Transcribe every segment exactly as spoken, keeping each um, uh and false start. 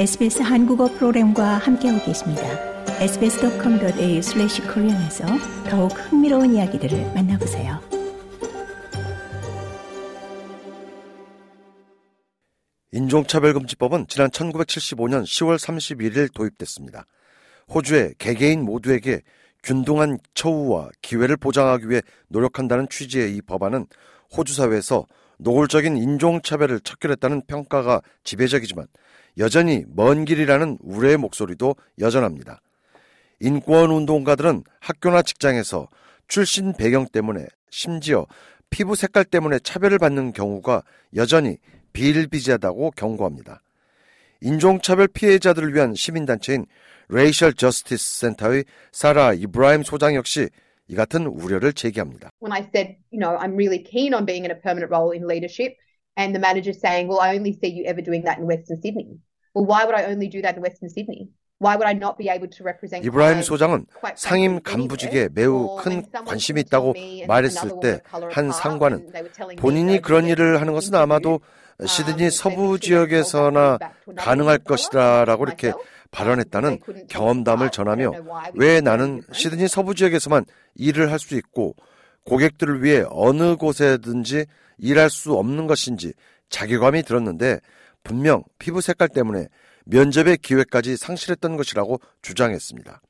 에스비에스 한국어 프로그램과 함께하고 계십니다. 에스비에스 닷컴 닷 에이유 슬래시 코리안에서 더욱 흥미로운 이야기들을 만나보세요. 인종차별금지법은 지난 천구백칠십오년 시월 삼십일일 도입됐습니다. 호주의 개개인 모두에게 균등한 처우와 기회를 보장하기 위해 노력한다는 취지의 이 법안은 호주 사회에서 노골적인 인종차별을 척결했다는 평가가 지배적이지만 여전히 먼 길이라는 우려의 목소리도 여전합니다. 인권운동가들은 학교나 직장에서 출신 배경 때문에, 심지어 피부 색깔 때문에 차별을 받는 경우가 여전히 비일비재하다고 경고합니다. 인종차별 피해자들을 위한 시민단체인 Racial Justice Centre의 사라 이브라임 소장 역시 이 같은 우려를 제기합니다. When I said, you know, I'm really keen on being in a permanent role in leadership, and the manager saying, well, I only see you ever doing that in Western Sydney. Well, why would I only do that in Western Sydney? Why would I not be able to represent? 이브라임 소장은 상임 간부직에 매우 큰 관심이 있다고 말했을 때 한 상관은 본인이 그런 일을 하는 것은 아마도 시드니 서부 지역에서나 가능할 것이라라고 이렇게 발언했다는 경험담을 전하며, 왜 나는 시드니 서부 지역에서만 일을 할 수 있고 고객들을 위해 어느 곳에든지 일할 수 없는 것인지 자괴감이 들었는데 분명 피부 색깔 때문에 면접의 기회까지 상실했던 것이라고 주장했습니다.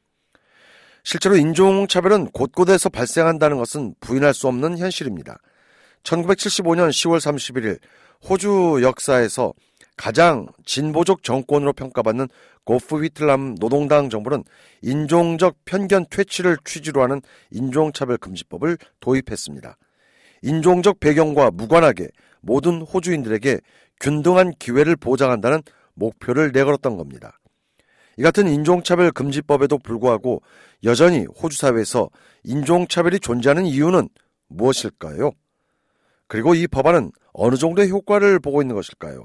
실제로 인종차별은 곳곳에서 발생한다는 것은 부인할 수 없는 현실입니다. 천구백칠십오년 시월 삼십일일 호주 역사에서 가장 진보적 정권으로 평가받는 고프 위틀람 노동당 정부는 인종적 편견 퇴치를 취지로 하는 인종차별금지법을 도입했습니다. 인종적 배경과 무관하게 모든 호주인들에게 균등한 기회를 보장한다는 목표를 내걸었던 겁니다. 이 같은 인종차별금지법에도 불구하고 여전히 호주 사회에서 인종차별이 존재하는 이유는 무엇일까요? 그리고 이 법안은 어느 정도의 효과를 보고 있는 것일까요?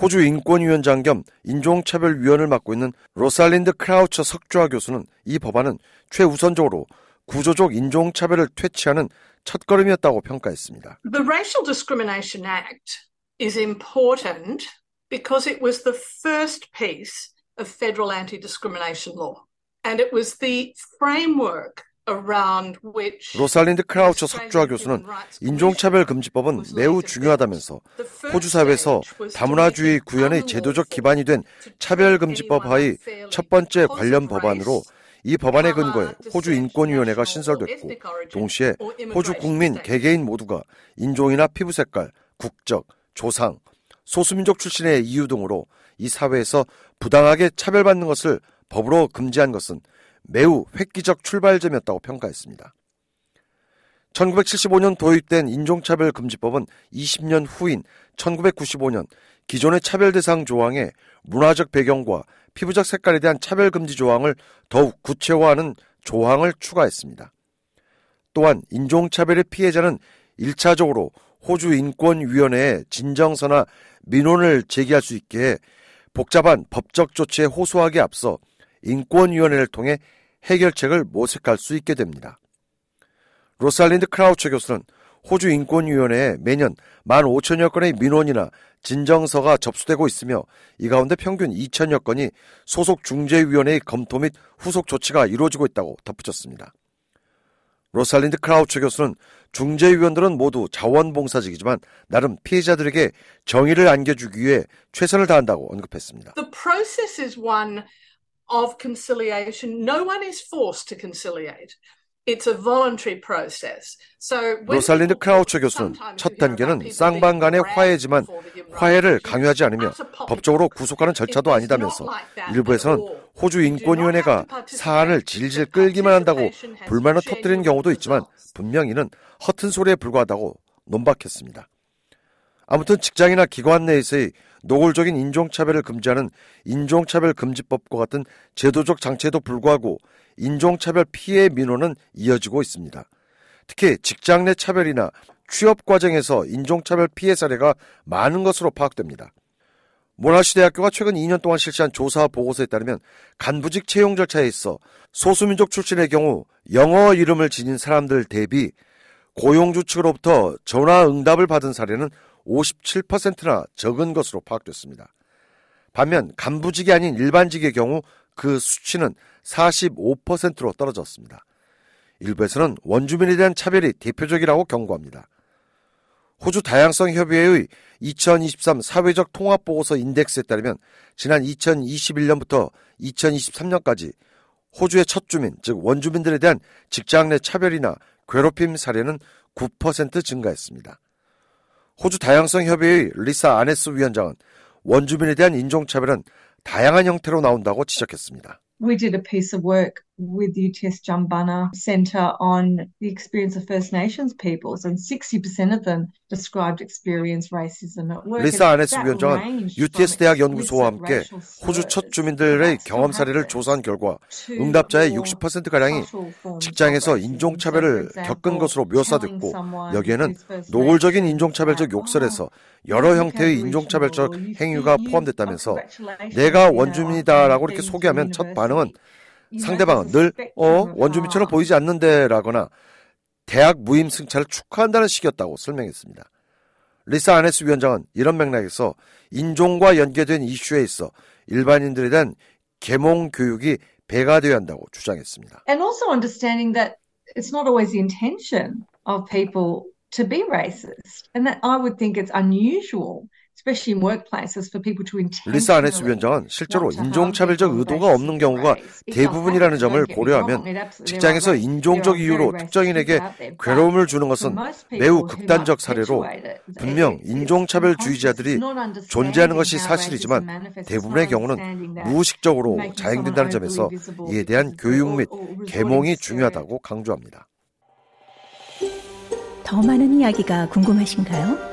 호주 인권위원장 겸 인종차별위원을 맡고 있는 로살린드 크라우처 석좌 교수는 이 법안은 최우선적으로 구조적 인종차별을 퇴치하는 첫걸음이었다고 평가했습니다. The Racial Discrimination Act is important because it was the first piece of federal anti-discrimination law and it was the framework 로살린드 크라우처 석좌 교수는 인종차별금지법은 매우 중요하다면서 호주 사회에서 다문화주의 구현의 제도적 기반이 된 차별금지법 하의 첫 번째 관련 법안으로, 이 법안의 근거에 호주인권위원회가 신설됐고 동시에 호주 국민 개개인 모두가 인종이나 피부색깔, 국적, 조상, 소수민족 출신의 이유 등으로 이 사회에서 부당하게 차별받는 것을 법으로 금지한 것은 매우 획기적 출발점이었다고 평가했습니다. 천구백칠십오년 도입된 인종차별금지법은 이십년 후인 천구백구십오년 기존의 차별대상 조항에 문화적 배경과 피부적 색깔에 대한 차별금지 조항을 더욱 구체화하는 조항을 추가했습니다. 또한 인종차별의 피해자는 일차적으로 호주인권위원회에 진정서나 민원을 제기할 수 있게 해 복잡한 법적 조치에 호소하기에 앞서 인권위원회를 통해 해결책을 모색할 수 있게 됩니다. 로살린드 크라우처 교수는 호주 인권위원회에 매년 만 오천여 건의 민원이나 진정서가 접수되고 있으며 이 가운데 평균 이천여 건이 소속 중재위원회의 검토 및 후속 조치가 이루어지고 있다고 덧붙였습니다. 로살린드 크라우처 교수는 중재위원들은 모두 자원봉사직이지만 나름 피해자들에게 정의를 안겨주기 위해 최선을 다한다고 언급했습니다. The process is one of conciliation. No one is forced to conciliate. It's a voluntary process. So 로살린드 크라우처 교수는 첫 단계는 쌍방 간의 화해지만 화해를 강요하지 않으며 법적으로 구속하는 절차도 아니다면서 일부에서는 호주 인권위원회가 사안을 질질 끌기만 한다고 불만을 터뜨리는 경우도 있지만 분명 이는 허튼 소리에 불과하다고 논박했습니다. 아무튼 직장이나 기관 내에서의 노골적인 인종차별을 금지하는 인종차별금지법과 같은 제도적 장치에도 불구하고 인종차별 피해 민원은 이어지고 있습니다. 특히 직장 내 차별이나 취업 과정에서 인종차별 피해 사례가 많은 것으로 파악됩니다. 모나시 대학교가 최근 이년 동안 실시한 조사 보고서에 따르면 간부직 채용 절차에 있어 소수민족 출신의 경우 영어 이름을 지닌 사람들 대비 고용주 측으로부터 전화 응답을 받은 사례는 오십칠 퍼센트나 적은 것으로 파악됐습니다. 반면 간부직이 아닌 일반직의 경우 그 수치는 사십오 퍼센트로 떨어졌습니다. 일부에서는 원주민에 대한 차별이 대표적이라고 경고합니다. 호주 다양성협의회의 이천이십삼 사회적 통합보고서 인덱스에 따르면 지난 이천이십일 년부터 이천이십삼 년까지 호주의 첫 주민, 즉 원주민들에 대한 직장 내 차별이나 괴롭힘 사례는 구 퍼센트 증가했습니다. 호주 다양성협의회의 리사 아네스 위원장은 원주민에 대한 인종차별은 다양한 형태로 나온다고 지적했습니다. We did a piece of work with the U T S Jambana Centre on the experience of First Nations peoples, and sixty percent of them described experience racism at work. 리사 아네스 위원장은 유티에스 대학 연구소와 함께 호주 첫 주민들의 경험 사례를 조사한 결과 응답자의 육십 퍼센트가량이 직장에서 인종차별을 겪은 것으로 묘사됐고, 여기에는 노골적인 인종차별적 욕설에서 여러 형태의 인종차별적 행위가 포함됐다면서 내가 원주민이다라고 이렇게 소개하면 첫 반응은 상대방은 늘 어? 원주민처럼 보이지 않는데 라거나 대학 무임 승차를 축하한다는 식이었다고 설명했습니다. 리사 아네스 위원장은 이런 맥락에서 인종과 연계된 이슈에 있어 일반인들에 대한 계몽 교육이 배가 되어야 한다고 주장했습니다. And also understanding that it's not always the intention of people to be racist, and that I would think it's unusual. 리사 아네스 위원장은 실제로 인종차별적 의도가 없는 경우가 대부분이라는 점을 고려하면 직장에서 인종적 이유로 특정인에게 괴로움을 주는 것은 매우 극단적 사례로, 분명 인종차별주의자들이 존재하는 것이 사실이지만 대부분의 경우는 무의식적으로 자행된다는 점에서 이에 대한 교육 및 계몽이 중요하다고 강조합니다. 더 많은 이야기가 궁금하신가요?